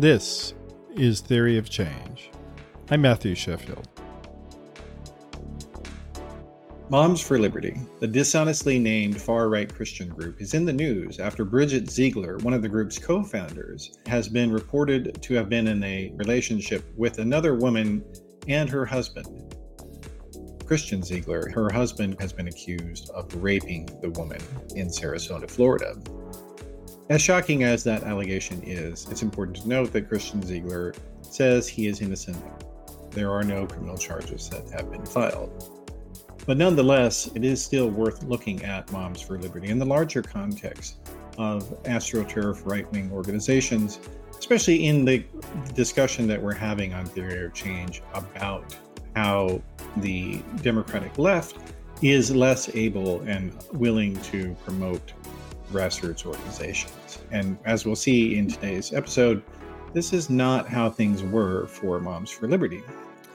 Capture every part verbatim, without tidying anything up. This is Theory of Change. I'm Matthew Sheffield. Moms for Liberty, the dishonestly named far-right Christian group, is in the news after Bridget Ziegler, one of the group's co-founders, has been reported to have been in a relationship with another woman and her husband. Christian Ziegler, her husband, has been accused of raping the woman in Sarasota, Florida. As shocking as that allegation is, it's important to note that Christian Ziegler says he is innocent. There are no criminal charges that have been filed. But nonetheless, it is still worth looking at Moms for Liberty in the larger context of astroturf right-wing organizations, especially in the discussion that we're having on Theory of Change about how the Democratic left is less able and willing to promote grassroots organizations. And as we'll see in today's episode, this is not how things were for Moms for Liberty.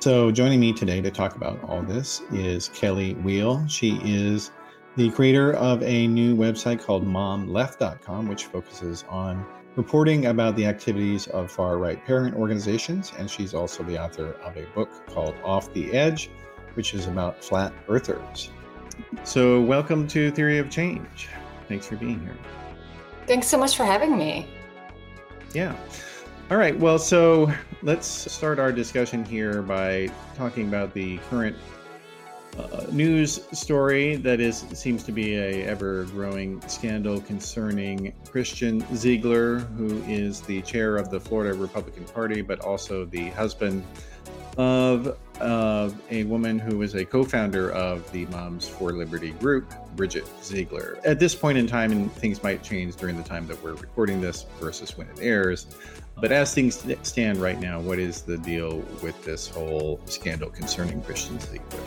So joining me today to talk about all this is Kelly Weill. She is the creator of a new website called Mom Left dot com, which focuses on reporting about the activities of far-right parent organizations. And she's also the author of a book called Off the Edge, which is about flat earthers. So welcome to Theory of Change. Thanks for being here. Thanks so much for having me. Yeah. All right, well, so let's start our discussion here by talking about the current uh, news story that is seems to be a ever-growing scandal concerning Christian Ziegler, who is the chair of the Florida Republican Party, but also the husband of, of a woman who is a co-founder of the Moms for Liberty group, Bridget Ziegler. At this point in time, and things might change during the time that we're recording this versus when it airs, but as things stand right now, what is the deal with this whole scandal concerning Christian Ziegler?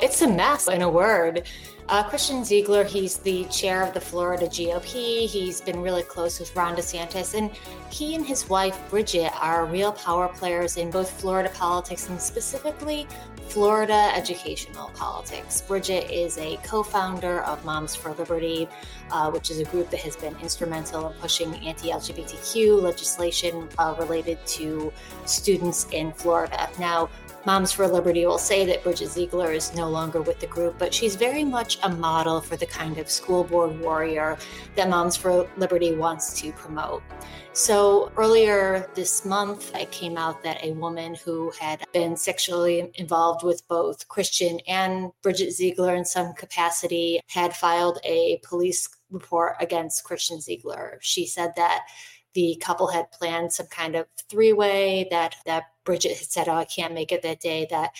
It's a mess, in a word. Uh, Christian Ziegler, he's the chair of the Florida G O P. He's been really close with Ron DeSantis, and he and his wife, Bridget, are real power players in both Florida politics and specifically Florida educational politics. Bridget is a co-founder of Moms for Liberty, uh, which is a group that has been instrumental in pushing anti-L G B T Q legislation uh, related to students in Florida. Now, Moms for Liberty will say that Bridget Ziegler is no longer with the group, but she's very much a model for the kind of school board warrior that Moms for Liberty wants to promote. So earlier this month, it came out that a woman who had been sexually involved with both Christian and Bridget Ziegler in some capacity had filed a police report against Christian Ziegler. She said that the couple had planned some kind of three-way that, that Bridget had said, oh, I can't make it that day, that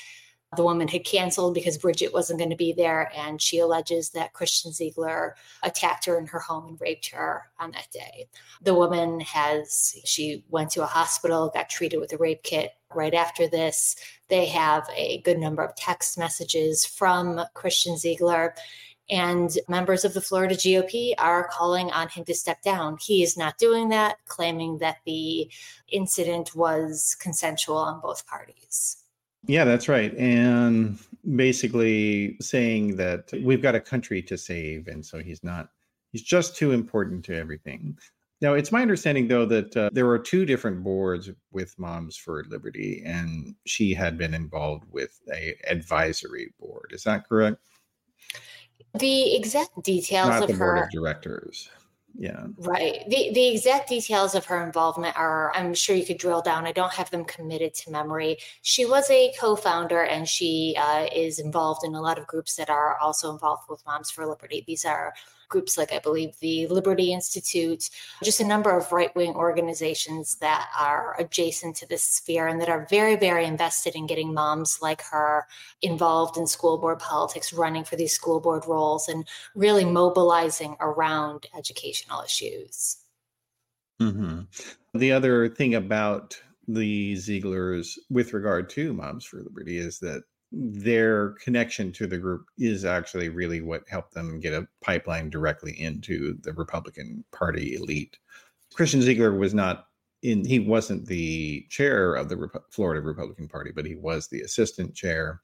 the woman had canceled because Bridget wasn't going to be there. And she alleges that Christian Ziegler attacked her in her home and raped her on that day. The woman has, she went to a hospital, got treated with a rape kit. Right after this, they have a good number of text messages from Christian Ziegler. And members of the Florida G O P are calling on him to step down. He is not doing that, claiming that the incident was consensual on both parties. Yeah, that's right. And basically saying that we've got a country to save. And so he's not, he's just too important to everything. Now, it's my understanding, though, that uh, there were two different boards with Moms for Liberty, and she had been involved with a advisory board. Is that correct? The exact details Not of the her board of directors. Yeah. Right. The the exact details of her involvement are, I'm sure you could drill down. I don't have them committed to memory. She was a co-founder, and she uh, is involved in a lot of groups that are also involved with Moms for Liberty. These are groups like, I believe, the Liberty Institute, just a number of right-wing organizations that are adjacent to this sphere and that are very, very invested in getting moms like her involved in school board politics, running for these school board roles, and really mobilizing around educational issues. Mm-hmm. The other thing about the Zieglers with regard to Moms for Liberty is that their connection to the group is actually really what helped them get a pipeline directly into the Republican Party elite. Christian Ziegler was not in, he wasn't the chair of the Rep- Florida Republican Party, but he was the assistant chair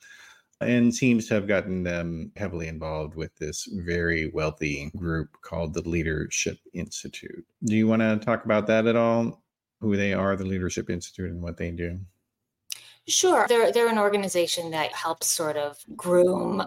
and seems to have gotten them heavily involved with this very wealthy group called the Leadership Institute. Do you want to talk about that at all? who they are, the Leadership Institute, and what they do? Sure. They're, they're an organization that helps sort of groom,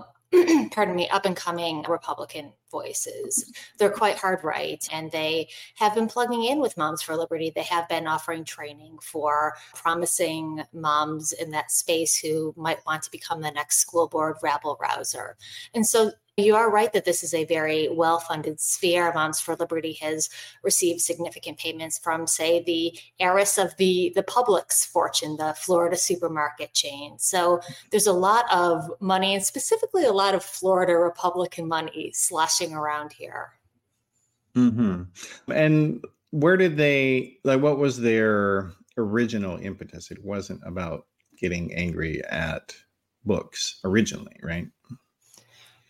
pardon me, up and coming Republican voices. They're quite hard right, and they have been plugging in with Moms for Liberty. They have been offering training for promising moms in that space who might want to become the next school board rabble rouser. And so you are right that this is a very well-funded sphere. Moms for Liberty has received significant payments from, say, the heiress of the, the Publix fortune, the Florida supermarket chain. So there's a lot of money, and specifically a lot of Florida Republican money sloshing around here. Mm-hmm. And where did they, like, what was their original impetus? It wasn't about getting angry at books originally, right?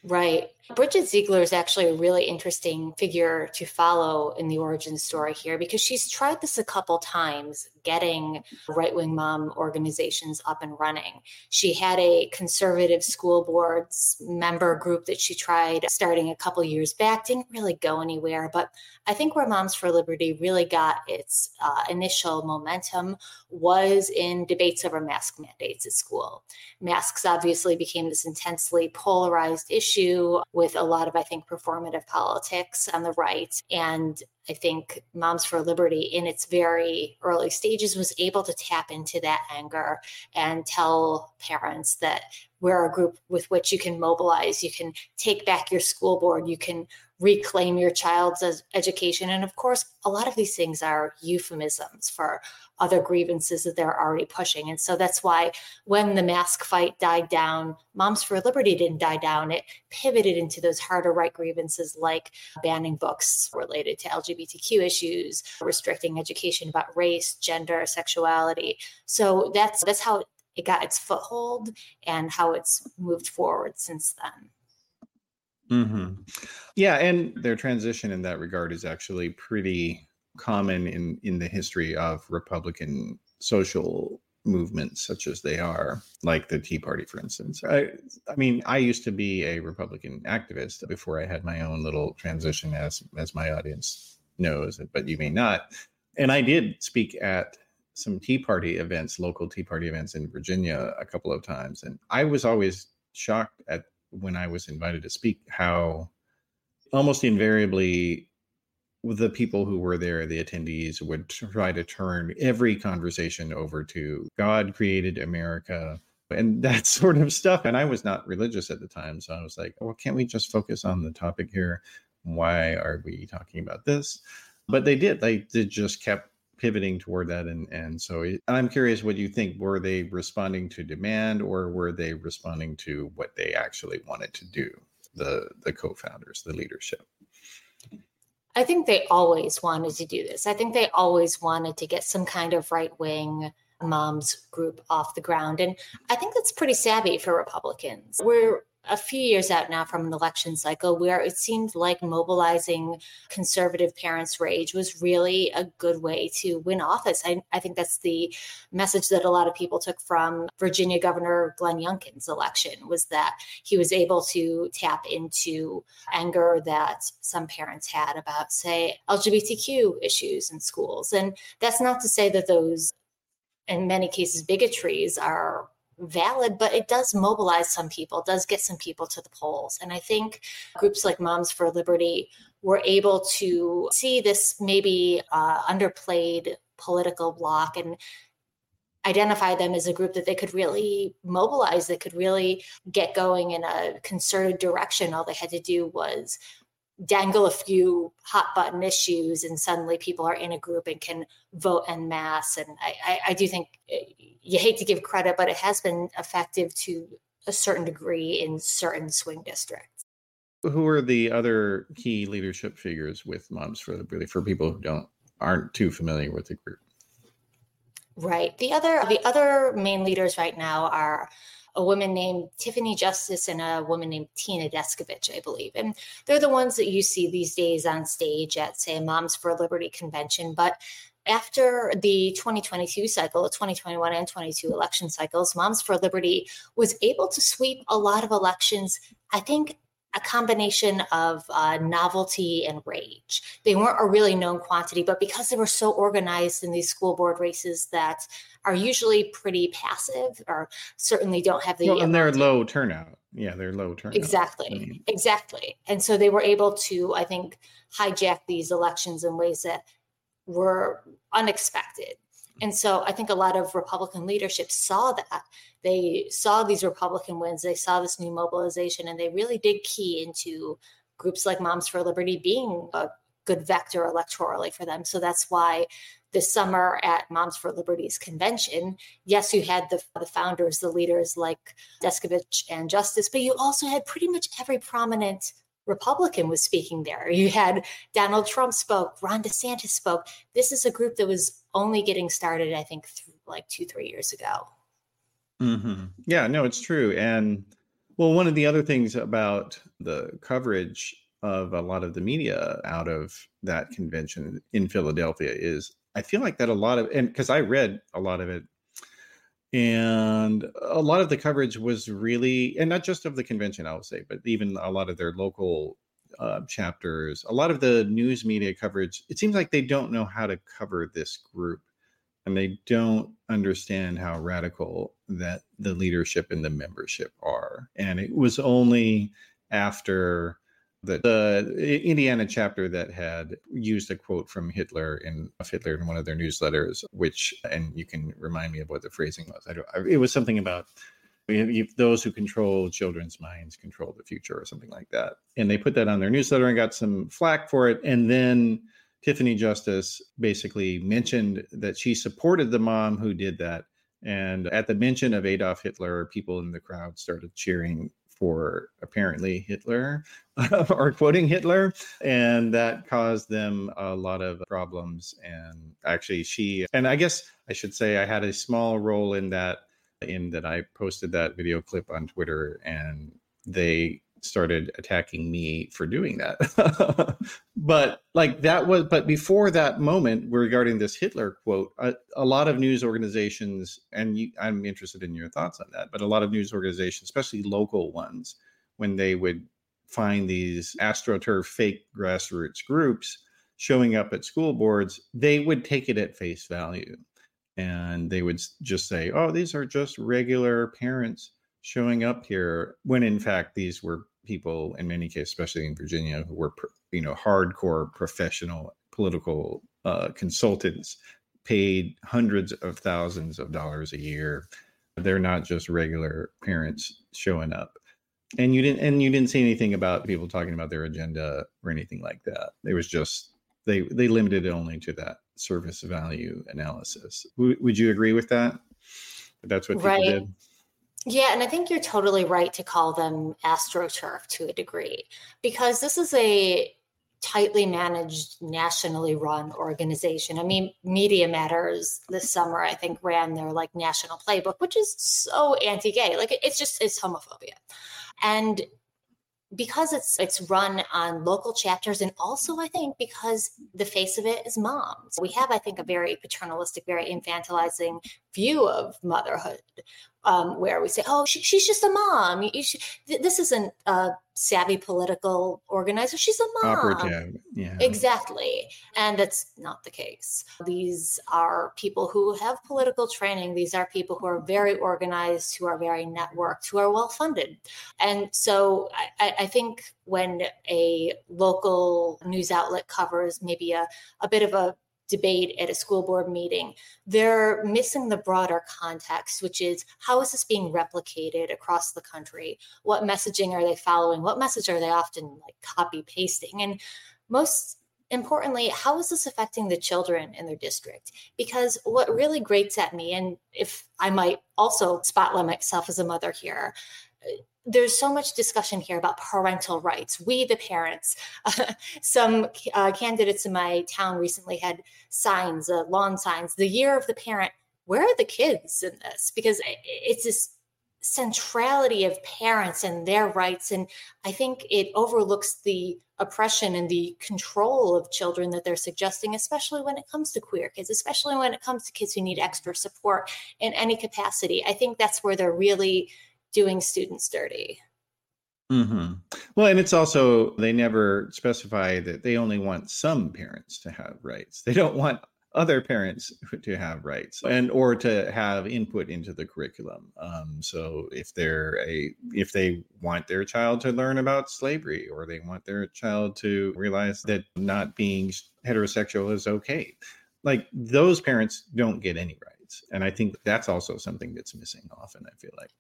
Right. Bridget Ziegler is actually a really interesting figure to follow in the origin story here, because she's tried this a couple times, getting right-wing mom organizations up and running. She had a conservative school boards member group that she tried starting a couple years back, didn't really go anywhere. But I think where Moms for Liberty really got its uh, initial momentum was in debates over mask mandates at school. Masks obviously became this intensely polarized issue with a lot of, I think, performative politics on the right. And I think Moms for Liberty in its very early stages was able to tap into that anger and tell parents that we're a group with which you can mobilize, you can take back your school board, you can reclaim your child's education. And of course, a lot of these things are euphemisms for other grievances that they're already pushing. And so that's why when the mask fight died down, Moms for Liberty didn't die down. It pivoted into those harder right grievances like banning books related to L G B T Q issues, restricting education about race, gender, sexuality. So that's that's how it got its foothold and how it's moved forward since then. Mm-hmm. Yeah, and their transition in that regard is actually pretty common in, in the history of Republican social movements, such as they are, like the Tea Party, for instance. I, I mean, I used to be a Republican activist before I had my own little transition, as as my audience knows, but you may not. And I did speak at some Tea Party events, local Tea Party events in Virginia a couple of times. And I was always shocked at when I was invited to speak, how almost invariably the people who were there, the attendees, would try to turn every conversation over to God created America and that sort of stuff. And I was not religious at the time. So I was like, well, can't we just focus on the topic here? Why are we talking about this? But they did. They, they just kept pivoting toward that. And, and so it, I'm curious what you think. Were they responding to demand, or were they responding to what they actually wanted to do, the, the co-founders, the leadership? I think they always wanted to do this. I think they always wanted to get some kind of right-wing moms group off the ground. And I think that's pretty savvy for Republicans. We're a few years out now from an election cycle where it seemed like mobilizing conservative parents' rage was really a good way to win office. I, I think that's the message that a lot of people took from Virginia Governor Glenn Youngkin's election, was that he was able to tap into anger that some parents had about, say, L G B T Q issues in schools. And that's not to say that those, in many cases, bigotries are valid, but it does mobilize some people, does get some people to the polls. And I think groups like Moms for Liberty were able to see this maybe uh, underplayed political bloc and identify them as a group that they could really mobilize, that could really get going in a concerted direction. All they had to do was dangle a few hot button issues, and suddenly people are in a group and can vote en masse. And I, I, I do think you hate to give credit, but it has been effective to a certain degree in certain swing districts. Who are the other key leadership figures with Moms for Liberty, for people who don't aren't too familiar with the group? Right. The other the other main leaders right now are a woman named Tiffany Justice and a woman named Tina Descovich, I believe. And they're the ones that you see these days on stage at, say, Moms for Liberty convention. But after the twenty twenty-two cycle, the twenty twenty-one and twenty-two election cycles, Moms for Liberty was able to sweep a lot of elections, I think, a combination of uh, novelty and rage. They weren't a really known quantity, but because they were so organized in these school board races that are usually pretty passive or certainly don't have the... Well, and they're low turnout. Yeah, they're low turnout. Exactly, I mean. exactly. And so they were able to, I think, hijack these elections in ways that were unexpected. And so I think a lot of Republican leadership saw that. They saw these Republican wins. They saw this new mobilization, and they really did key into groups like Moms for Liberty being a good vector electorally for them. So that's why this summer at Moms for Liberty's convention, yes, you had the, the founders, the leaders like Descovich and Justice, but you also had pretty much every prominent Republican was speaking there. You had Donald Trump spoke, Ron DeSantis spoke. This is a group that was only getting started, I think, th- like two, three years ago. Mm-hmm. Yeah, no, it's true. And well, one of the other things about the coverage of a lot of the media out of that convention in Philadelphia is I feel like that a lot of, and because I read a lot of it, and a lot of the coverage was really, and not just of the convention, I would say, but even a lot of their local uh, chapters, a lot of the news media coverage, it seems like they don't know how to cover this group. And they don't understand how radical that the leadership and the membership are. And it was only after the, the Indiana chapter that had used a quote from Hitler in Hitler in one of their newsletters, which, and you can remind me of what the phrasing was. I don't, it was something about if those who control children's minds control the future or something like that. And they put that on their newsletter and got some flack for it. And then Tiffany Justice basically mentioned that she supported the mom who did that. And at the mention of Adolf Hitler, people in the crowd started cheering for apparently Hitler or quoting Hitler. And that caused them a lot of problems. And actually she, and I guess I should say I had a small role in that, in that I posted that video clip on Twitter and they started attacking me for doing that. But like that was, but before that moment regarding this Hitler quote, a, a lot of news organizations, and you, I'm interested in your thoughts on that, but a lot of news organizations, especially local ones, when they would find these AstroTurf fake grassroots groups showing up at school boards, they would take it at face value. And they would just say, oh, these are just regular parents showing up here, when in fact, these were people in many cases, especially in Virginia, who were, you know, hardcore professional political uh, consultants paid hundreds of thousands of dollars a year. They're not just regular parents showing up. And you didn't, and you didn't see anything about people talking about their agenda or anything like that. It was just, they, they limited it only to that service value analysis. W- would you agree with that? That's what people right. did. Yeah, and I think you're totally right to call them AstroTurf to a degree, because this is a tightly managed, nationally run organization. I mean, Media Matters this summer, I think, ran their like national playbook, which is so anti-gay. Like it's just, it's homophobia. And because it's it's run on local chapters, and also I think because the face of it is moms. We have, I think, a very paternalistic, very infantilizing view of motherhood, um, where we say, oh, she, she's just a mom. You, you should, th- this isn't a savvy political organizer. She's a mom. Operative. Yeah. Exactly. And that's not the case. These are people who have political training. These are people who are very organized, who are very networked, who are well-funded. And so I, I think when a local news outlet covers maybe a, a bit of a debate at a school board meeting, they're missing the broader context, which is how is this being replicated across the country? What messaging are they following? What message are they often like copy pasting? And most importantly, how is this affecting the children in their district? Because what really grates at me, and if I might also spotlight myself as a mother here, there's so much discussion here about parental rights. We, the parents, uh, some uh, candidates in my town recently had signs, uh, lawn signs, the year of the parent. Where are the kids in this? Because it's this centrality of parents and their rights. And I think it overlooks the oppression and the control of children that they're suggesting, especially when it comes to queer kids, especially when it comes to kids who need extra support in any capacity. I think that's where they're really doing students dirty. Mm-hmm. Well, and it's also, they never specify that they only want some parents to have rights. They don't want other parents to have rights and or to have input into the curriculum. Um, so if they're a if they want their child to learn about slavery, or they want their child to realize that not being heterosexual is okay, like those parents don't get any rights. And I think that's also something that's missing often, I feel like.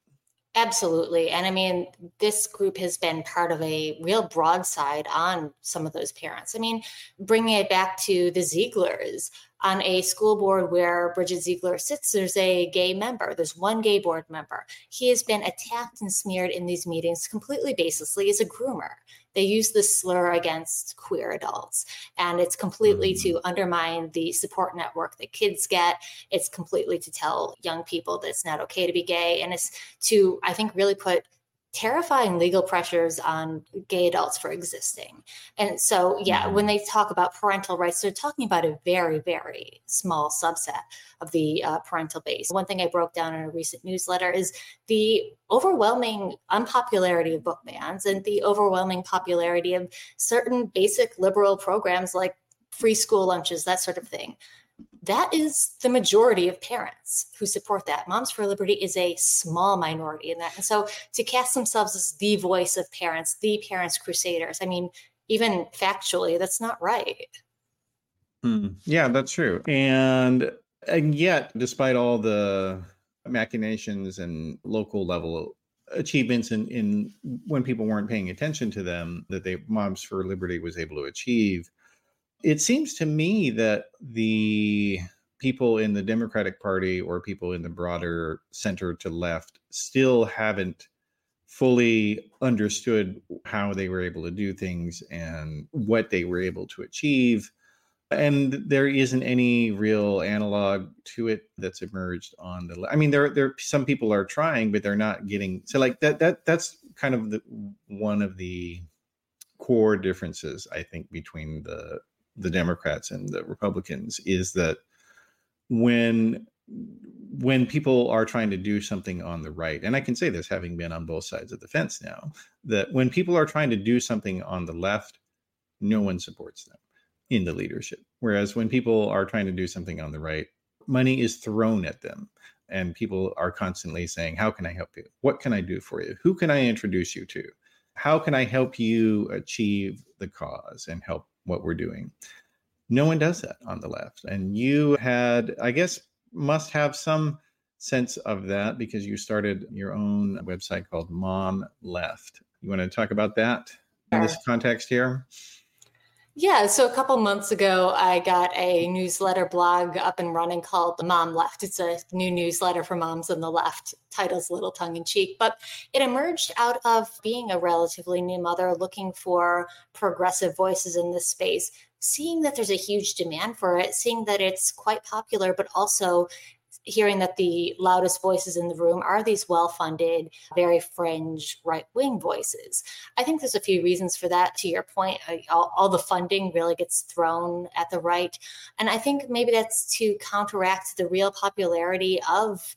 Absolutely. And I mean, this group has been part of a real broadside on some of those parents. I mean, bringing it back to the Zieglers, on a school board where Bridget Ziegler sits, there's a gay member. There's one gay board member. He has been attacked and smeared in these meetings completely baselessly as a groomer. They use this slur against queer adults, and it's completely mm-hmm. to undermine the support network that kids get. It's completely to tell young people that it's not okay to be gay. And it's to, I think, really put terrifying legal pressures on gay adults for existing. And so, yeah, when they talk about parental rights, they're talking about a very, very small subset of the uh, parental base. One thing I broke down in a recent newsletter is the overwhelming unpopularity of book bans and the overwhelming popularity of certain basic liberal programs like free school lunches, that sort of thing. That is the majority of parents who support that. Moms for Liberty is a small minority in that. And so to cast themselves as the voice of parents, the parents crusaders, I mean, even factually, that's not right. Hmm. Yeah, that's true. And, and yet, despite all the machinations and local level achievements in, in when people weren't paying attention to them, that they Moms for Liberty was able to achieve, it seems to me that the people in the Democratic Party or people in the broader center to left still haven't fully understood how they were able to do things and what they were able to achieve. And there isn't any real analog to it that's emerged on the left. I mean, there there some people are trying, but they're not getting. So like that that that's kind of the one of the core differences, I think, between the the Democrats and the Republicans, is that when when people are trying to do something on the right, and I can say this having been on both sides of the fence now, that when people are trying to do something on the left, no one supports them in the leadership. Whereas when people are trying to do something on the right, money is thrown at them. And people are constantly saying, how can I help you? What can I do for you? Who can I introduce you to? How can I help you achieve the cause and help what we're doing? No one does that on the left. And you had, I guess, must have some sense of that because you started your own website called MomLeft. You want to talk about that in this context here? Yeah, so a couple months ago, I got a newsletter blog up and running called Mom Left. It's a new newsletter for moms on the left. Title's a little tongue-in-cheek, but it emerged out of being a relatively new mother looking for progressive voices in this space, seeing that there's a huge demand for it, seeing that it's quite popular, but also hearing that the loudest voices in the room are these well-funded, very fringe right-wing voices. I think there's a few reasons for that. To your point, all, all the funding really gets thrown at the right. And I think maybe that's to counteract the real popularity of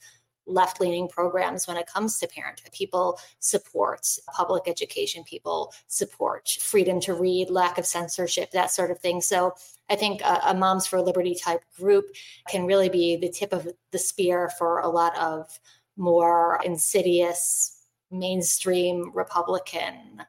left-leaning programs when it comes to parenting. People support public education, people support freedom to read, lack of censorship, that sort of thing. So I think a, a Moms for Liberty type group can really be the tip of the spear for a lot of more insidious mainstream Republican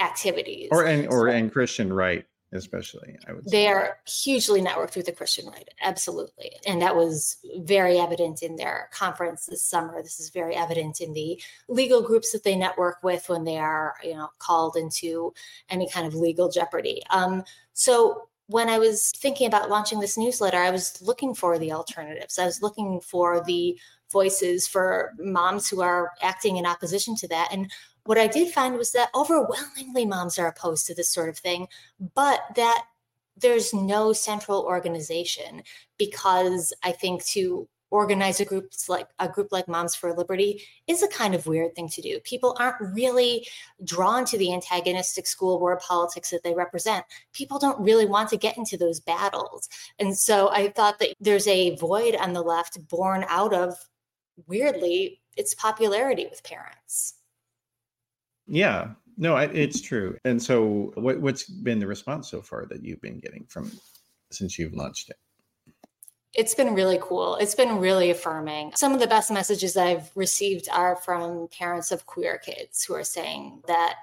activities. Or and, or so, and Christian right, especially, I would say. They are hugely networked with the Christian right, absolutely. And that was very evident in their conference this summer. This is very evident in the legal groups that they network with when they are, you know, called into any kind of legal jeopardy. Um, so when I was thinking about launching this newsletter, I was looking for the alternatives. I was looking for the voices for moms who are acting in opposition to that. And what I did find was that overwhelmingly moms are opposed to this sort of thing, but that there's no central organization, because I think to organize a group like a group like Moms for Liberty is a kind of weird thing to do. People aren't really drawn to the antagonistic school board politics that they represent. People don't really want to get into those battles. And so I thought that there's a void on the left born out of, weirdly, its popularity with parents. Yeah, No, it's true. And so what, what's been the response so far that you've been getting from since you've launched it? It's been really cool. It's been really affirming. Some of the best messages I've received are from parents of queer kids who are saying that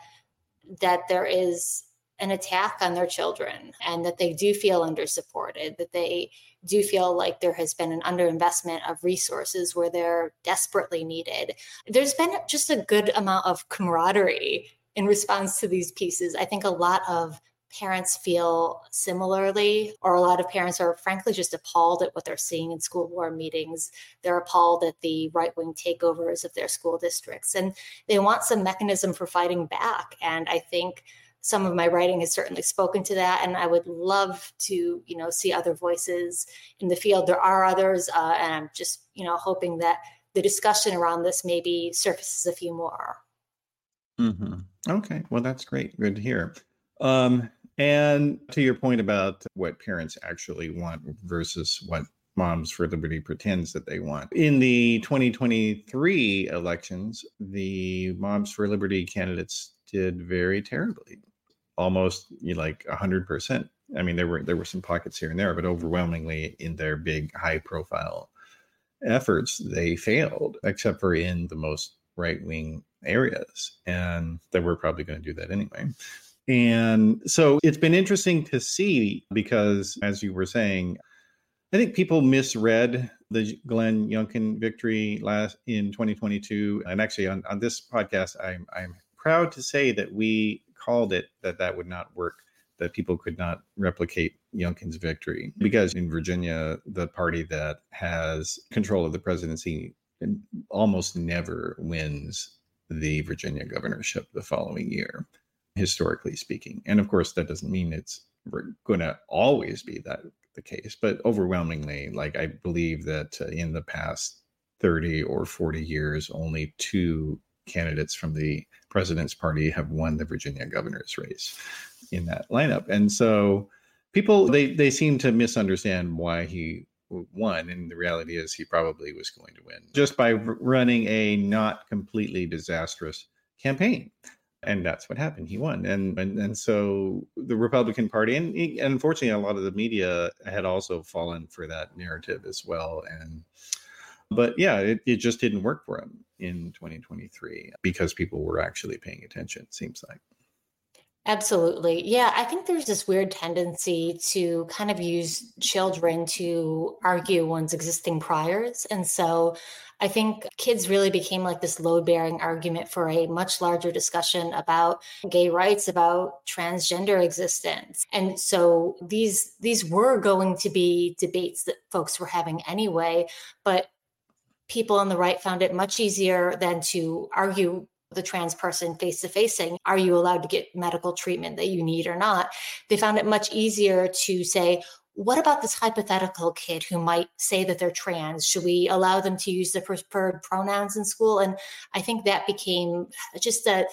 that there is an attack on their children and that they do feel undersupported, that they do feel like there has been an underinvestment of resources where they're desperately needed. There's been just a good amount of camaraderie in response to these pieces. I think a lot of parents feel similarly, or a lot of parents are frankly just appalled at what they're seeing in school board meetings. They're appalled at the right-wing takeovers of their school districts, and they want some mechanism for fighting back. And I think some of my writing has certainly spoken to that, and I would love to, you know, see other voices in the field. There are others, uh, and I'm just, you know, hoping that the discussion around this maybe surfaces a few more. Mm-hmm. Okay, well, that's great. Good to hear. Um, and to your point about what parents actually want versus what Moms for Liberty pretends that they want. In the twenty twenty-three elections, the Moms for Liberty candidates did very terribly, almost you know, like one hundred percent. I mean, there were there were some pockets here and there, but overwhelmingly in their big high-profile efforts, they failed, except for in the most right-wing areas. And they were probably going to do that anyway. And so it's been interesting to see because, as you were saying, I think people misread the Glenn Youngkin victory last in twenty twenty-two. And actually on, on this podcast, I'm, I'm proud to say that we called it that that would not work, that people could not replicate Youngkin's victory. Because in Virginia, the party that has control of the presidency almost never wins the Virginia governorship the following year, historically speaking. And of course, that doesn't mean it's going to always be that the case. But overwhelmingly, like I believe that in the past thirty or forty years, only two candidates from the president's party have won the Virginia governor's race in that lineup. And so people, they, they seem to misunderstand why he won. And the reality is he probably was going to win just by running a not completely disastrous campaign. And that's what happened. He won. And, and and so the Republican Party, and unfortunately, a lot of the media had also fallen for that narrative as well. And but yeah, it, it just didn't work for him in twenty twenty-three because people were actually paying attention, it seems like. Absolutely. Yeah, I think there's this weird tendency to kind of use children to argue one's existing priors. And so I think kids really became like this load-bearing argument for a much larger discussion about gay rights, about transgender existence. And so these these were going to be debates that folks were having anyway, but people on the right found it much easier than to argue the trans person face-to-face saying, are you allowed to get medical treatment that you need or not? They found it much easier to say, what about this hypothetical kid who might say that they're trans? Should we allow them to use the preferred pronouns in school? And I think that became just a,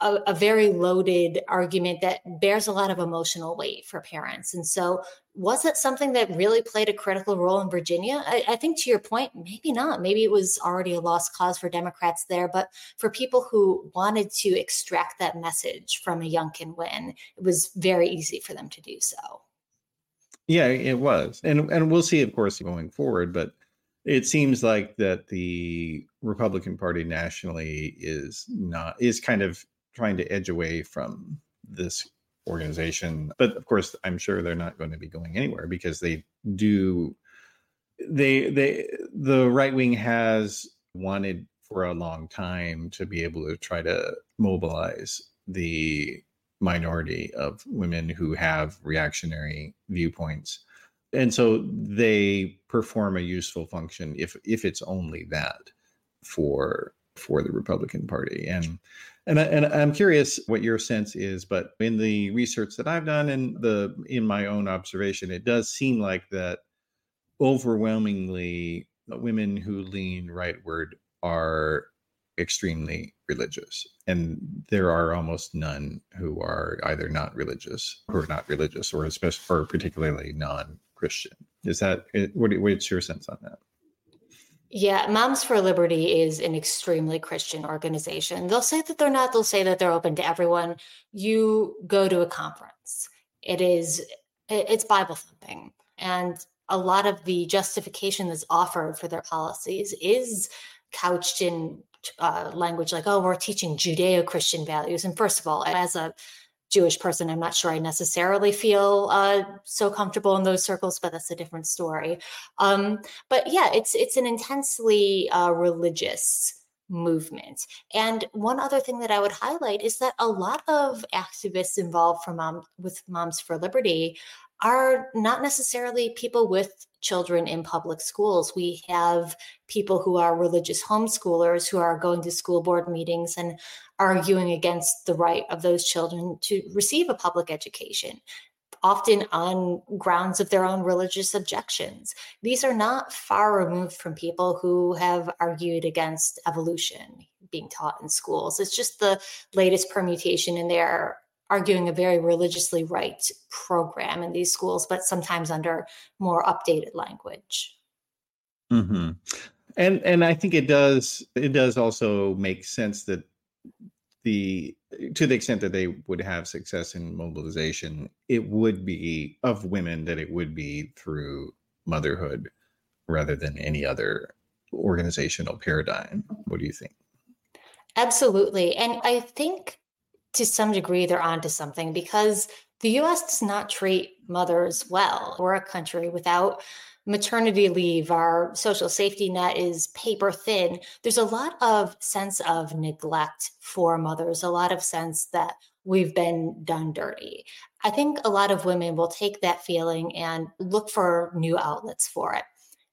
a, a very loaded argument that bears a lot of emotional weight for parents. And so was it something that really played a critical role in Virginia? I, I think to your point, maybe not. Maybe it was already a lost cause for Democrats there, but for people who wanted to extract that message from a Youngkin win, it was very easy for them to do so. Yeah, it was. And and we'll see, of course, going forward. But it seems like that the Republican Party nationally is not is kind of trying to edge away from this organization. But of course, I'm sure they're not going to be going anywhere because they do. They they the right wing has wanted for a long time to be able to try to mobilize the minority of women who have reactionary viewpoints. And so they perform a useful function if if it's only that for for the Republican Party. And and, I, and I'm curious what your sense is, but in the research that I've done and the in my own observation, it does seem like that overwhelmingly women who lean rightward are extremely religious, and there are almost none who are either not religious who are not religious or especially or particularly non-Christian. Is that what, what's your sense on that? Yeah, Moms for Liberty is an extremely Christian organization. They'll say that they're not. They'll say that they're open to everyone. You go to a conference. It is, it's Bible thumping. And a lot of the justification that's offered for their policies is couched in uh, language like, oh, we're teaching Judeo-Christian values. And first of all, as a Jewish person, I'm not sure I necessarily feel uh, so comfortable in those circles, but that's a different story. Um, but yeah, it's it's an intensely uh, religious movement. And one other thing that I would highlight is that a lot of activists involved from mom, with Moms for Liberty are not necessarily people with children in public schools. We have people who are religious homeschoolers who are going to school board meetings and arguing against the right of those children to receive a public education, often on grounds of their own religious objections. These are not far removed from people who have argued against evolution being taught in schools. It's just the latest permutation in their arguing a very religiously right program in these schools, but sometimes under more updated language. Mm-hmm. And and I think it does it does also make sense that the to the extent that they would have success in mobilization, it would be of women, that it would be through motherhood rather than any other organizational paradigm. What do you think? Absolutely. And I think to some degree, they're onto something, because the U S does not treat mothers well. We're a country without maternity leave. Our social safety net is paper thin. There's a lot of sense of neglect for mothers, a lot of sense that we've been done dirty. I think a lot of women will take that feeling and look for new outlets for it.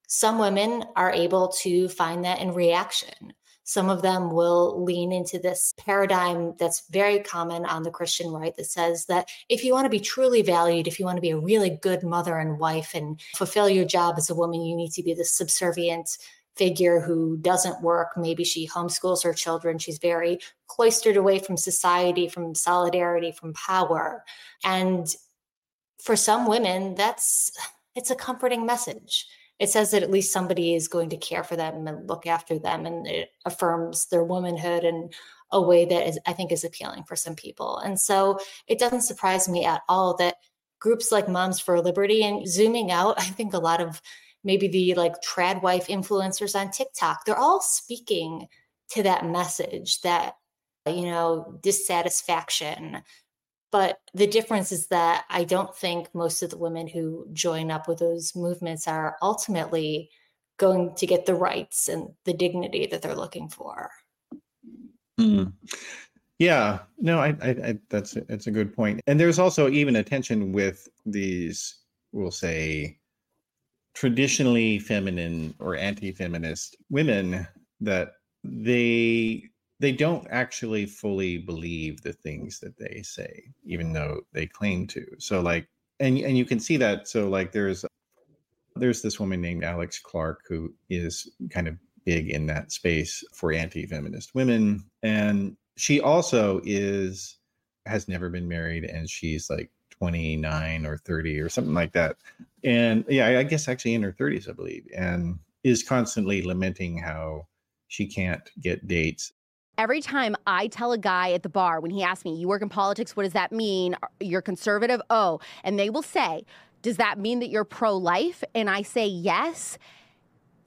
Some women are able to find that in reaction. Some of them will lean into this paradigm that's very common on the Christian right that says that if you want to be truly valued, if you want to be a really good mother and wife and fulfill your job as a woman, you need to be this subservient figure who doesn't work. Maybe she homeschools her children. She's very cloistered away from society, from solidarity, from power. And for some women, that's it's a comforting message. It says that at least somebody is going to care for them and look after them, and it affirms their womanhood in a way that is, I think, is appealing for some people. And so it doesn't surprise me at all that groups like Moms for Liberty, and zooming out, I think a lot of maybe the like trad wife influencers on TikTok, they're all speaking to that message, that, you know, dissatisfaction. But the difference is that I don't think most of the women who join up with those movements are ultimately going to get the rights and the dignity that they're looking for. Mm. Yeah, no, I, I, I, that's, that's a good point. And there's also even a tension with these, we'll say, traditionally feminine or anti-feminist women, that they... they don't actually fully believe the things that they say, even though they claim to. So like, and and you can see that. So like there's, there's this woman named Alex Clark, who is kind of big in that space for anti-feminist women. And she also is, has never been married, and she's like twenty-nine or thirty or something like that. And yeah, I guess actually in her thirties, I believe, and is constantly lamenting how she can't get dates. Every time I tell a guy at the bar, when he asks me, you work in politics, what does that mean? You're conservative? Oh, and they will say, does that mean that you're pro-life? And I say, yes.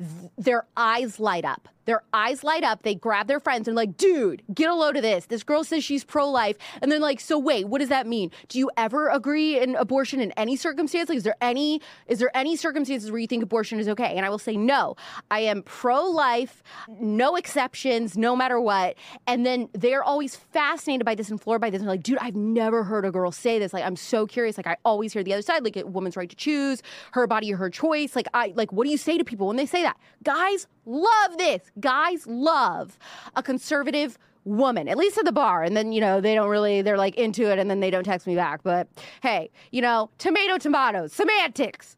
Th- their eyes light up. Their eyes light up. They grab their friends and like, dude, get a load of this. This girl says she's pro-life. And they're like, so wait, what does that mean? Do you ever agree in abortion in any circumstance? Like, is there any, is there any circumstances where you think abortion is okay? And I will say, no, I am pro-life, no exceptions, no matter what. And then they're always fascinated by this and floored by this. And they're like, dude, I've never heard a girl say this. Like, I'm so curious. Like, I always hear the other side, like a woman's right to choose, her body or her choice. Like, I, like, what do you say to people when they say that? Guys love this. Guys love a conservative woman, at least at the bar. And then, you know, they don't really, they're like into it, and then they don't text me back. But hey, you know, tomato, tomatoes, semantics.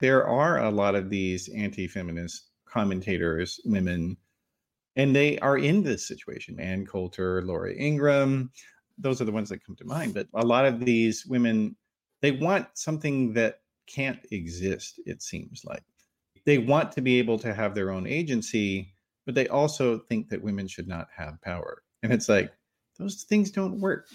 There are a lot of these anti-feminist commentators, women, and they are in this situation. Ann Coulter, Laura Ingram, those are the ones that come to mind. But a lot of these women, they want something that can't exist, it seems like. they want to be able to have their own agency, but they also think that women should not have power. And it's like, those things don't work.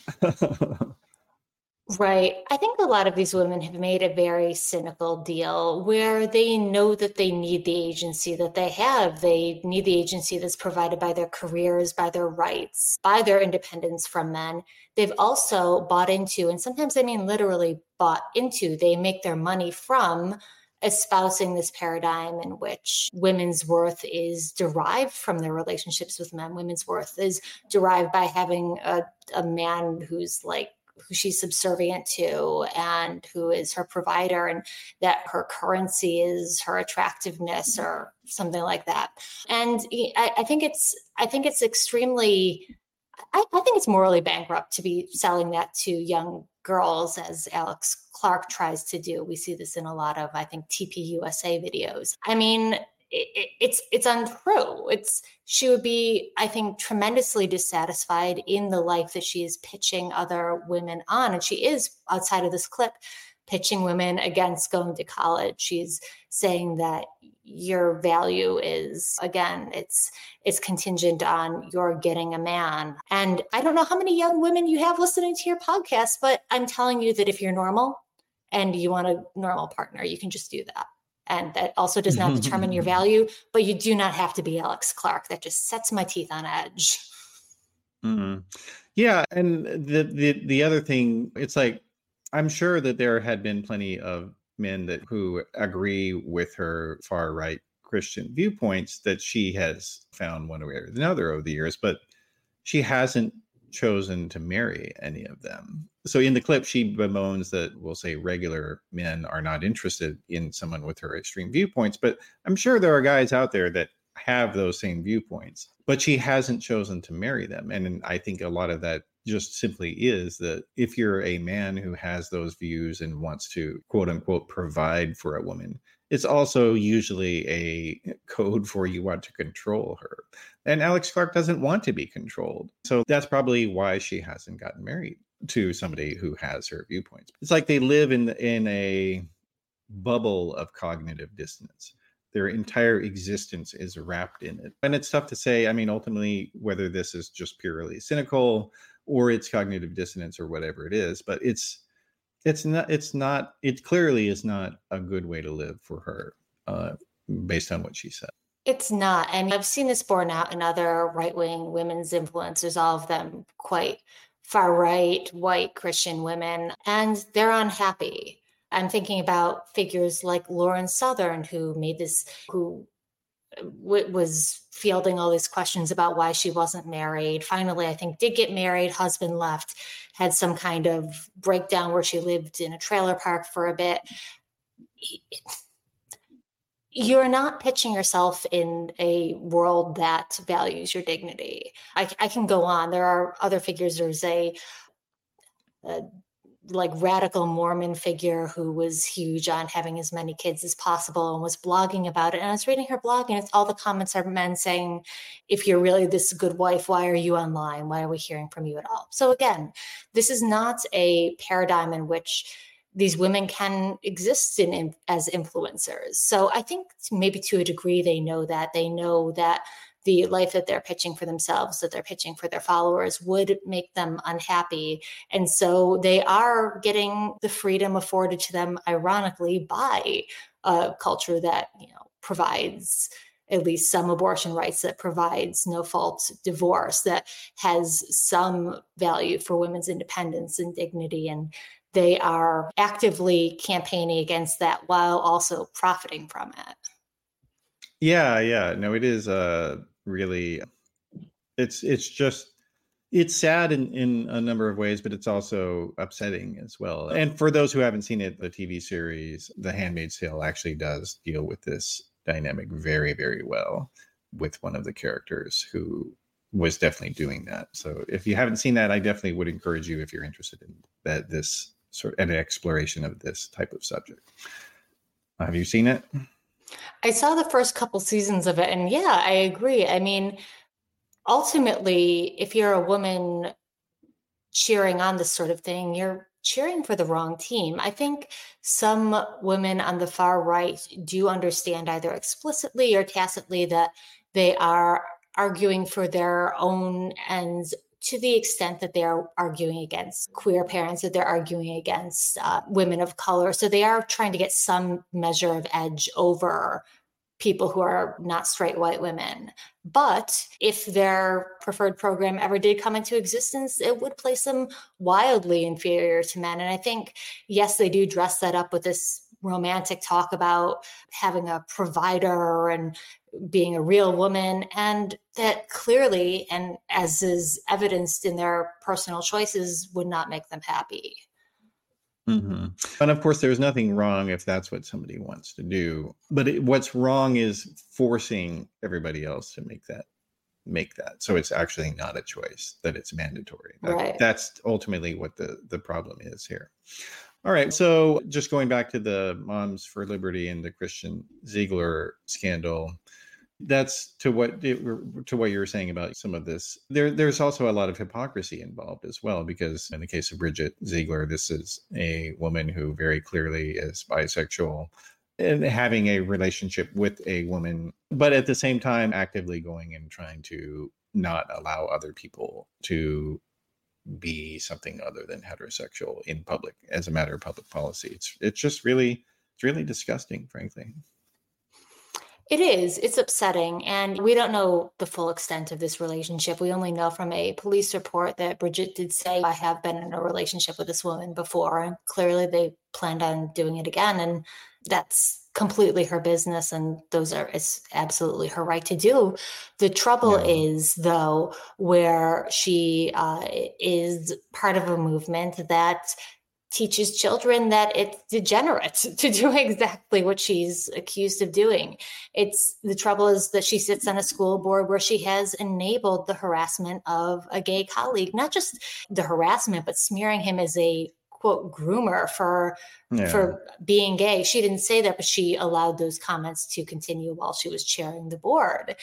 Right. I think a lot of these women have made a very cynical deal where they know that they need the agency that they have. They need the agency that's provided by their careers, by their rights, by their independence from men. They've also bought into, and sometimes I mean literally bought into, they make their money from espousing this paradigm in which women's worth is derived from their relationships with men. Women's worth is derived by having a, a man who's like, who she's subservient to and who is her provider, and that her currency is her attractiveness or something like that. And I, I think it's, I think it's extremely, I, I think it's morally bankrupt to be selling that to young girls as Alex Clark tries to do. We see this in a lot of, I think, T P U S A videos. I mean, It, it's it's untrue. It's she would be, I think, tremendously dissatisfied in the life that she is pitching other women on. And she is, outside of this clip, pitching women against going to college. She's saying that your value is, again, it's it's contingent on your getting a man. And I don't know how many young women you have listening to your podcast, but I'm telling you that if you're normal and you want a normal partner, you can just do that. And that also does not determine your value, but you do not have to be Alex Clark. That just sets my teeth on edge. Mm-hmm. Yeah. And the, the, the other thing, it's like, I'm sure that there had been plenty of men that who agree with her far right Christian viewpoints that she has found one way or another over the years, but she hasn't chosen to marry any of them. So in the clip, she bemoans that, we'll say, regular men are not interested in someone with her extreme viewpoints, but I'm sure there are guys out there that have those same viewpoints, but she hasn't chosen to marry them. And I think a lot of that just simply is that if you're a man who has those views and wants to, quote unquote, provide for a woman, it's also usually a code for you want to control her. And Alex Clark doesn't want to be controlled. So that's probably why she hasn't gotten married to somebody who has her viewpoints. It's like they live in, in a bubble of cognitive dissonance. Their entire existence is wrapped in it. And it's tough to say, I mean, ultimately, whether this is just purely cynical or it's cognitive dissonance or whatever it is, but it's It's not, it's not, it clearly is not a good way to live for her, uh, based on what she said. It's not. And I've seen this borne out in other right-wing women's influencers, all of them quite far-right, white Christian women, and they're unhappy. I'm thinking about figures like Lauren Southern, who made this, who w- was fielding all these questions about why she wasn't married. Finally, I think, did get married, husband left, had some kind of breakdown where she lived in a trailer park for a bit. You're not pitching yourself in a world that values your dignity. I, I can go on. There are other figures. There's a, a like radical Mormon figure who was huge on having as many kids as possible and was blogging about it. And I was reading her blog, and it's all the comments are men saying, if you're really this good wife, why are you online? Why are we hearing from you at all? So again, this is not a paradigm in which these women can exist in, in as influencers. So I think maybe to a degree, they know that they know that the life that they're pitching for themselves, that they're pitching for their followers, would make them unhappy. And so they are getting the freedom afforded to them, ironically, by a culture that, you know, provides at least some abortion rights, that provides no-fault divorce, that has some value for women's independence and dignity. And they are actively campaigning against that while also profiting from it. Yeah, yeah. No, it is uh, really, it's it's just, it's sad in, in a number of ways, but it's also upsetting as well. And for those who haven't seen it, the T V series, The Handmaid's Tale, actually does deal with this dynamic very, very well with one of the characters who was definitely doing that. So if you haven't seen that, I definitely would encourage you if you're interested in that, this sort of an exploration of this type of subject. Have you seen it? I saw the first couple seasons of it, and yeah, I agree. I mean, ultimately, if you're a woman cheering on this sort of thing, you're cheering for the wrong team. I think some women on the far right do understand either explicitly or tacitly that they are arguing for their own ends to the extent that they are arguing against queer parents, that they're arguing against uh, women of color. So they are trying to get some measure of edge over people who are not straight white women. But if their preferred program ever did come into existence, it would place them wildly inferior to men. And I think, yes, they do dress that up with this romantic talk about having a provider and being a real woman. And that clearly, and as is evidenced in their personal choices, would not make them happy. Mm-hmm. And of course, there's nothing wrong if that's what somebody wants to do. But it, what's wrong is forcing everybody else to make that, make that. So it's actually not a choice, that it's mandatory. That, right. That's ultimately what the, the problem is here. All right. So just going back to the Moms for Liberty and the Christian Ziegler scandal, that's to what it, to what you were saying about some of this. There, there's also a lot of hypocrisy involved as well, because in the case of Bridget Ziegler, this is a woman who very clearly is bisexual and having a relationship with a woman, but at the same time actively going and trying to not allow other people to be something other than heterosexual in public as a matter of public policy. It's it's just really, it's really disgusting, frankly. It is. It's upsetting. And we don't know the full extent of this relationship. We only know from a police report that Bridget did say, I have been in a relationship with this woman before. And clearly they planned on doing it again. And that's completely her business. And those are, it's absolutely her right to do. The trouble yeah. is, though, where she uh, is part of a movement that teaches children that it's degenerate to do exactly what she's accused of doing. It's the trouble is that she sits on a school board where she has enabled the harassment of a gay colleague, not just the harassment, but smearing him as a quote groomer for, yeah. for being gay. She didn't say that, but she allowed those comments to continue while she was chairing the board.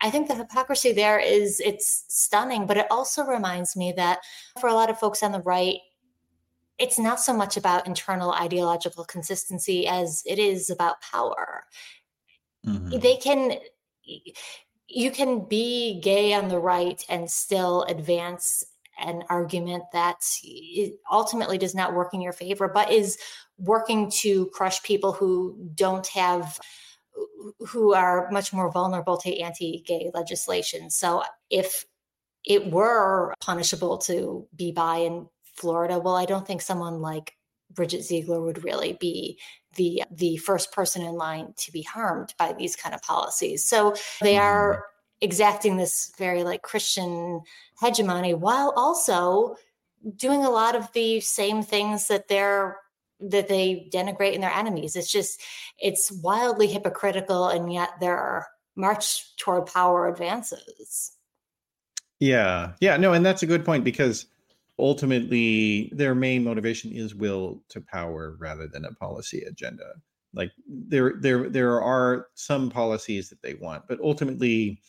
I think the hypocrisy there is, it's stunning, but it also reminds me that for a lot of folks on the right, it's not so much about internal ideological consistency as it is about power. Mm-hmm. They can, you can be gay on the right and still advance an argument that ultimately does not work in your favor, but is working to crush people who don't have, who are much more vulnerable to anti-gay legislation. So if it were punishable to be bi and Florida, well, I don't think someone like Bridget Ziegler would really be the the first person in line to be harmed by these kind of policies. So they are exacting this very like Christian hegemony while also doing a lot of the same things that they're that they denigrate in their enemies. It's just, it's wildly hypocritical, and yet their march toward power advances. Yeah. Yeah. No, and that's a good point, because ultimately, their main motivation is will to power rather than a policy agenda. Like there, there, there are some policies that they want, but ultimately,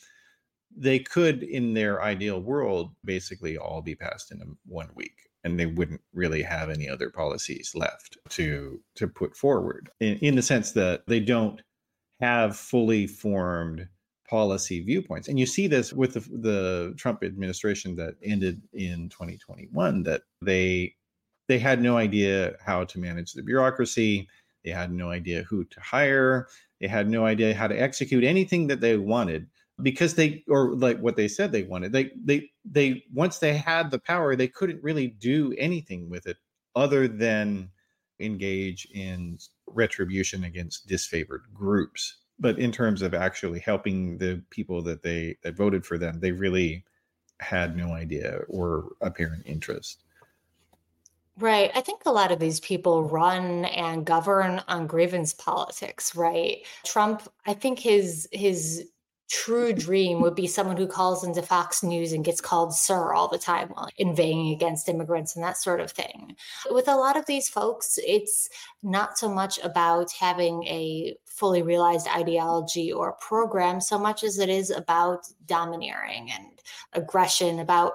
they could, in their ideal world, basically all be passed in a, one week, and they wouldn't really have any other policies left to to put forward. In, in the sense that they don't have fully formed policy viewpoints. And you see this with the, the Trump administration that ended in twenty twenty-one, that they they had no idea how to manage the bureaucracy. They had no idea who to hire. They had no idea how to execute anything that they wanted, because they, or like what they said they wanted. They they they once they had the power, they couldn't really do anything with it other than engage in retribution against disfavored groups. But in terms of actually helping the people that they that voted for them, they really had no idea or apparent interest. Right. I think a lot of these people run and govern on grievance politics, right? Trump, I think his his true dream would be someone who calls into Fox News and gets called sir all the time while inveighing against immigrants and that sort of thing. With a lot of these folks, it's not so much about having a fully realized ideology or program so much as it is about domineering and aggression, about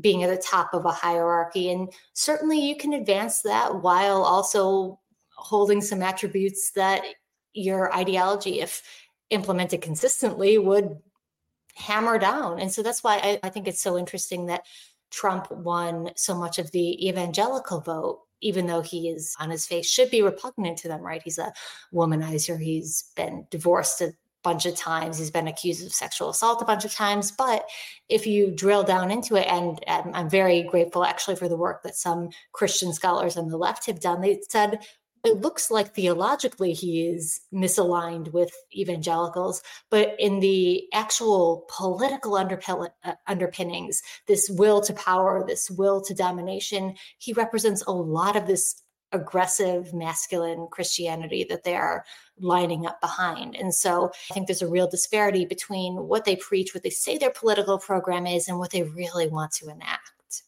being at the top of a hierarchy. And certainly you can advance that while also holding some attributes that your ideology, if implemented consistently, would hammer down. And so that's why I, I think it's so interesting that Trump won so much of the evangelical vote, even though he is on his face, should be repugnant to them, right? He's a womanizer. He's been divorced a bunch of times. He's been accused of sexual assault a bunch of times. But if you drill down into it, and, and I'm very grateful actually for the work that some Christian scholars on the left have done, they said, it looks like theologically he is misaligned with evangelicals, but in the actual political underpill- uh, underpinnings, this will to power, this will to domination, he represents a lot of this aggressive, masculine Christianity that they are lining up behind. And so I think there's a real disparity between what they preach, what they say their political program is, and what they really want to enact.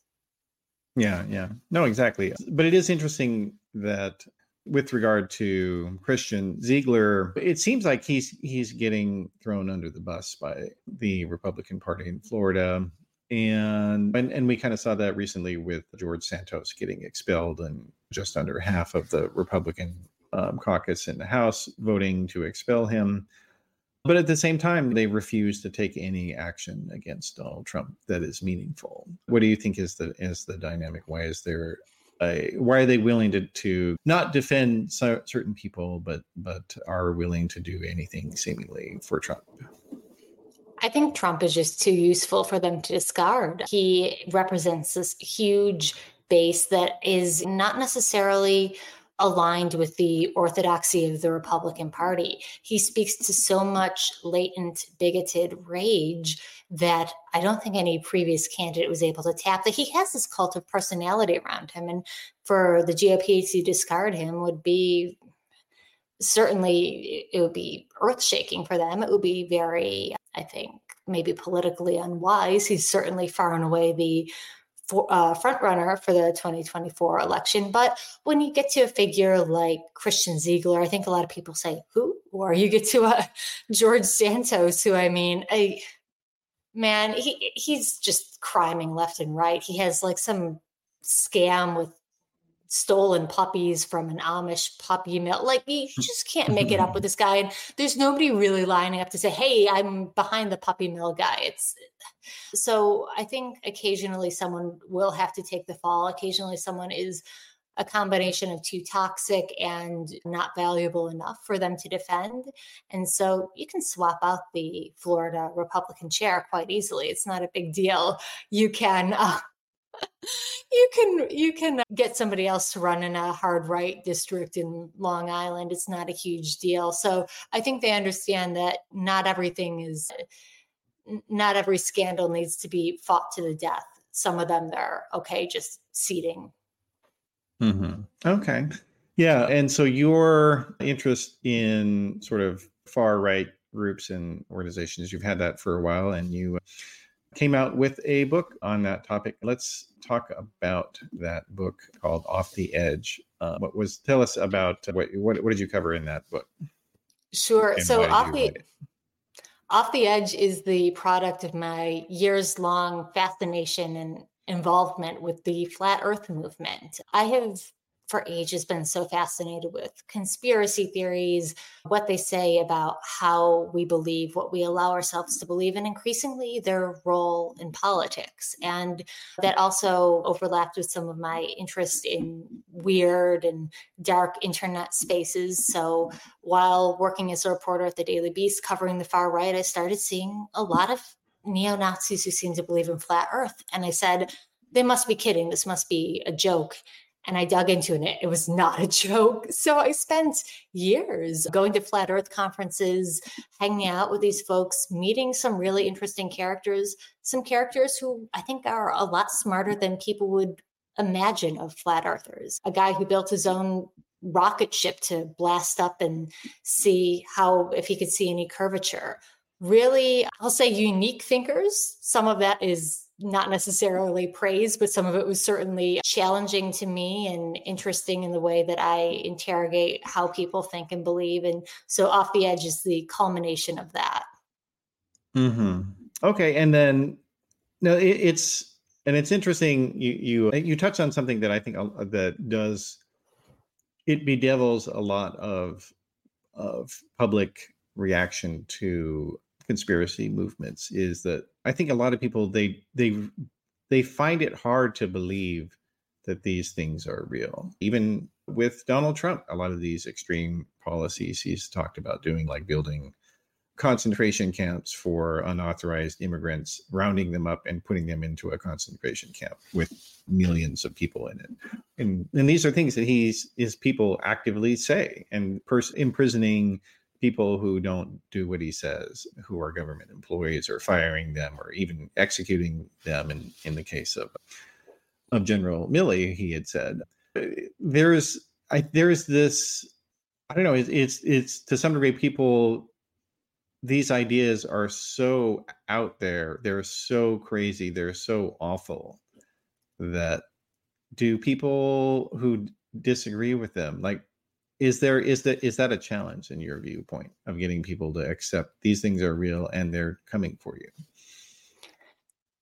Yeah, yeah. No, exactly. But it is interesting that with regard to Christian Ziegler, it seems like he's he's getting thrown under the bus by the Republican Party in Florida. And, and and we kind of saw that recently with George Santos getting expelled and just under half of the Republican um, caucus in the House voting to expel him. But at the same time, they refuse to take any action against Donald Trump that is meaningful. What do you think is the is the dynamic? Why is there a, why are they willing to, to not defend so, certain people, but but are willing to do anything seemingly for Trump? I think Trump is just too useful for them to discard. He represents this huge base that is not necessarily aligned with the orthodoxy of the Republican Party. He speaks to so much latent, bigoted rage that I don't think any previous candidate was able to tap, that he has this cult of personality around him. And for the G O P to discard him would be... certainly, it would be earth-shaking for them. It would be very, I think, maybe politically unwise. He's certainly far and away the uh, front-runner for the twenty twenty-four election. But when you get to a figure like Christian Ziegler, I think a lot of people say, who? Or you get to uh, George Santos, who, I mean, I, man, he he's just criming left and right. He has like some scam with stolen puppies from an Amish puppy mill. Like, you just can't make it up with this guy. And there's nobody really lining up to say, hey, I'm behind the puppy mill guy. It's so I think occasionally someone will have to take the fall. Occasionally someone is a combination of too toxic and not valuable enough for them to defend. And so you can swap out the Florida Republican chair quite easily. It's not a big deal. You can... Uh, You can you can get somebody else to run in a hard right district in Long Island. It's not a huge deal. So I think they understand that not everything is, not every scandal needs to be fought to the death. Some of them they're okay just seating. Mm-hmm. Okay, yeah. And so your interest in sort of far right groups and organizations, you've had that for a while, and you came out with a book on that topic. Let's talk about that book called Off the Edge. Uh, what was, tell us about what, what, what did you cover in that book? Sure. So Off the, Off the Edge is the product of my years long fascination and involvement with the flat earth movement. I have for ages been so fascinated with conspiracy theories, what they say about how we believe, what we allow ourselves to believe, and increasingly their role in politics. And that also overlapped with some of my interest in weird and dark internet spaces. So while working as a reporter at the Daily Beast covering the far right, I started seeing a lot of neo-Nazis who seemed to believe in flat earth. And I said, they must be kidding. This must be a joke. And I dug into it. It was not a joke. So I spent years going to flat earth conferences, hanging out with these folks, meeting some really interesting characters, some characters who I think are a lot smarter than people would imagine of flat earthers. A guy who built his own rocket ship to blast up and see how, if he could see any curvature. Really, I'll say unique thinkers. Some of that is not necessarily praise, but some of it was certainly challenging to me and interesting in the way that I interrogate how people think and believe. And so Off the Edge is the culmination of that. Mm-hmm. Okay. And then, no, it, it's And it's interesting, you you you touched on something that I think that does, it bedevils a lot of of public reaction to conspiracy movements, is that I think a lot of people, they they they find it hard to believe that these things are real. Even with Donald Trump, a lot of these extreme policies he's talked about doing, like building concentration camps for unauthorized immigrants, rounding them up and putting them into a concentration camp with millions of people in it. And, and these are things that he's, his people actively say, and pers- imprisoning people who don't do what he says, who are government employees, or firing them, or even executing them. And in, in the case of of General Milley, he had said, there is, I, there is this, I don't know, it's, it's, it's to some degree, people, these ideas are so out there, they're so crazy, they're so awful, that do people who disagree with them, like, is there, is that, is that a challenge in your viewpoint of getting people to accept these things are real and they're coming for you?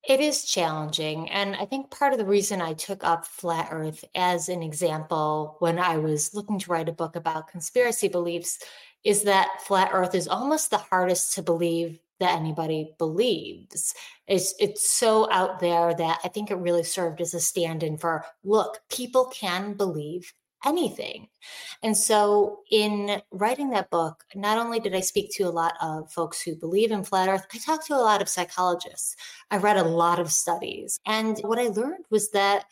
It is challenging. And I think part of the reason I took up Flat Earth as an example when I was looking to write a book about conspiracy beliefs is that Flat Earth is almost the hardest to believe that anybody believes. It's, it's so out there that I think it really served as a stand-in for, look, people can believe anything. And so in writing that book, not only did I speak to a lot of folks who believe in Flat Earth, I talked to a lot of psychologists. I read a lot of studies. And what I learned was that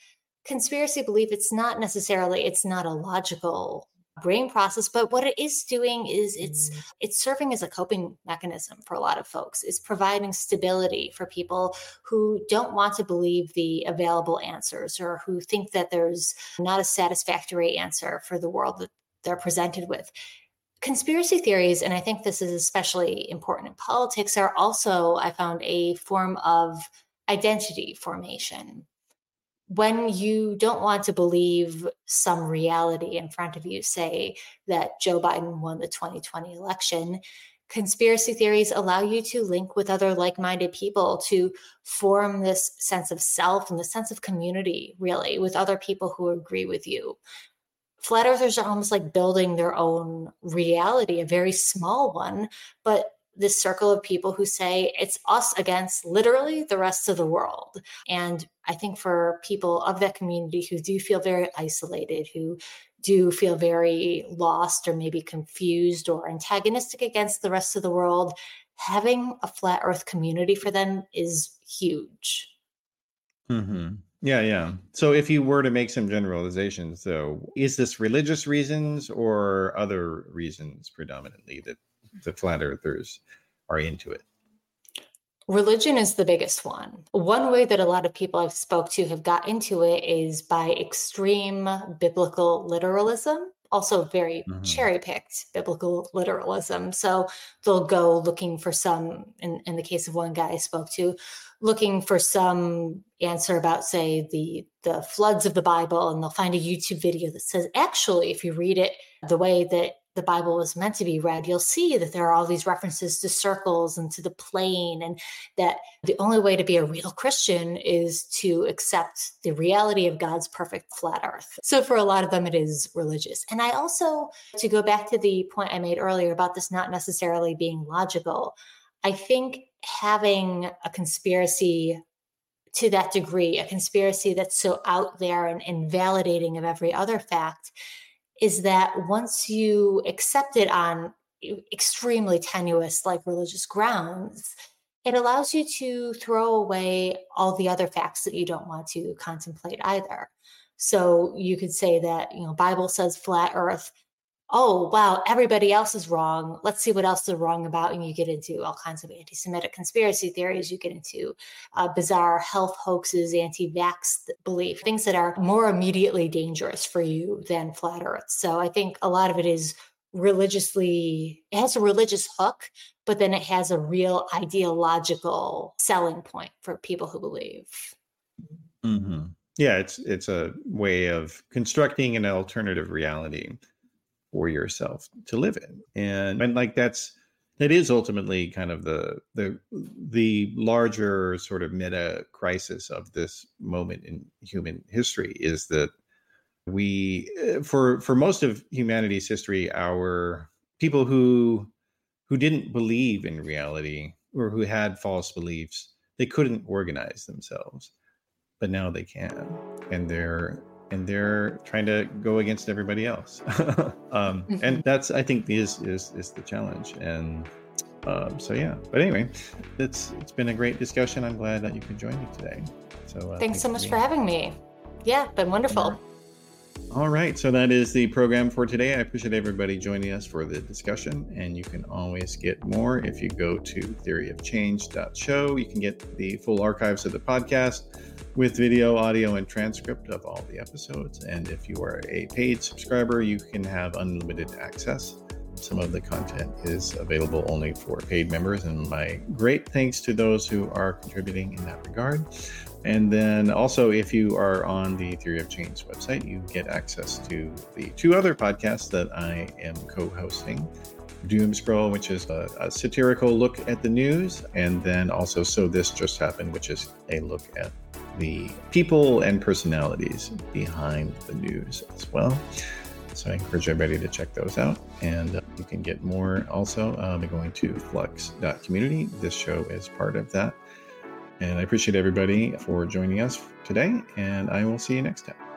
conspiracy belief, it's not necessarily, it's not a logical brain process, but what it is doing is it's it's serving as a coping mechanism for a lot of folks. It's providing stability for people who don't want to believe the available answers, or who think that there's not a satisfactory answer for the world that they're presented with. Conspiracy theories, and I think this is especially important in politics, are also, I found, a form of identity formation. When you don't want to believe some reality in front of you, say that Joe Biden won the twenty twenty election, conspiracy theories allow you to link with other like-minded people to form this sense of self and the sense of community, really, with other people who agree with you. Flat earthers are almost like building their own reality, a very small one, but this circle of people who say it's us against literally the rest of the world. And I think for people of that community who do feel very isolated, who do feel very lost or maybe confused or antagonistic against the rest of the world, having a flat earth community for them is huge. Mm-hmm. Yeah, yeah. So if you were to make some generalizations, though, is this religious reasons or other reasons predominantly that the flat earthers are into it? Religion is the biggest one. One way that a lot of people I've spoke to have got into it is by extreme biblical literalism, also very mm-hmm. cherry-picked biblical literalism. So they'll go looking for some, in, in the case of one guy I spoke to, looking for some answer about, say, the, the floods of the Bible, and they'll find a YouTube video that says, actually, if you read it the way that the Bible was meant to be read, you'll see that there are all these references to circles and to the plane, and that the only way to be a real Christian is to accept the reality of God's perfect flat earth. So for a lot of them, it is religious. And I also, to go back to the point I made earlier about this not necessarily being logical, I think having a conspiracy to that degree, a conspiracy that's so out there and invalidating of every other fact, is that once you accept it on extremely tenuous, like religious grounds, it allows you to throw away all the other facts that you don't want to contemplate either. So you could say that, you know, Bible says flat earth. Oh, wow, everybody else is wrong. Let's see what else they're wrong about. And you get into all kinds of anti-Semitic conspiracy theories. You get into uh, bizarre health hoaxes, anti-vax belief, things that are more immediately dangerous for you than flat earth. So I think a lot of it is religiously, it has a religious hook, but then it has a real ideological selling point for people who believe. Mm-hmm. Yeah, it's it's a way of constructing an alternative reality for yourself to live in. And, and like that's that is ultimately kind of the the the larger sort of meta crisis of this moment in human history, is that we, for for most of humanity's history, our people who who didn't believe in reality or who had false beliefs, they couldn't organize themselves, but now they can, and they're and they're trying to go against everybody else. um, and that's, I think, is is is the challenge. And um, so, yeah. But anyway, it's it's been a great discussion. I'm glad that you could join me today. So uh, thanks, thanks so much for, for having me. Yeah, been wonderful. All right. So that is the program for today. I appreciate everybody joining us for the discussion. And you can always get more if you go to theory of change dot show. You can get the full archives of the podcast with video, audio, and transcript of all the episodes. And if you are a paid subscriber, you can have unlimited access. Some of the content is available only for paid members. And my great thanks to those who are contributing in that regard. And then also, if you are on the Theory of Change website, you get access to the two other podcasts that I am co-hosting. Doomsprawl, which is a, a satirical look at the news. And then also So This Just Happened, which is a look at the people and personalities behind the news as well. So I encourage everybody to check those out. And uh, you can get more also uh, by going to flux dot community. This show is part of that. And I appreciate everybody for joining us today. And I will see you next time.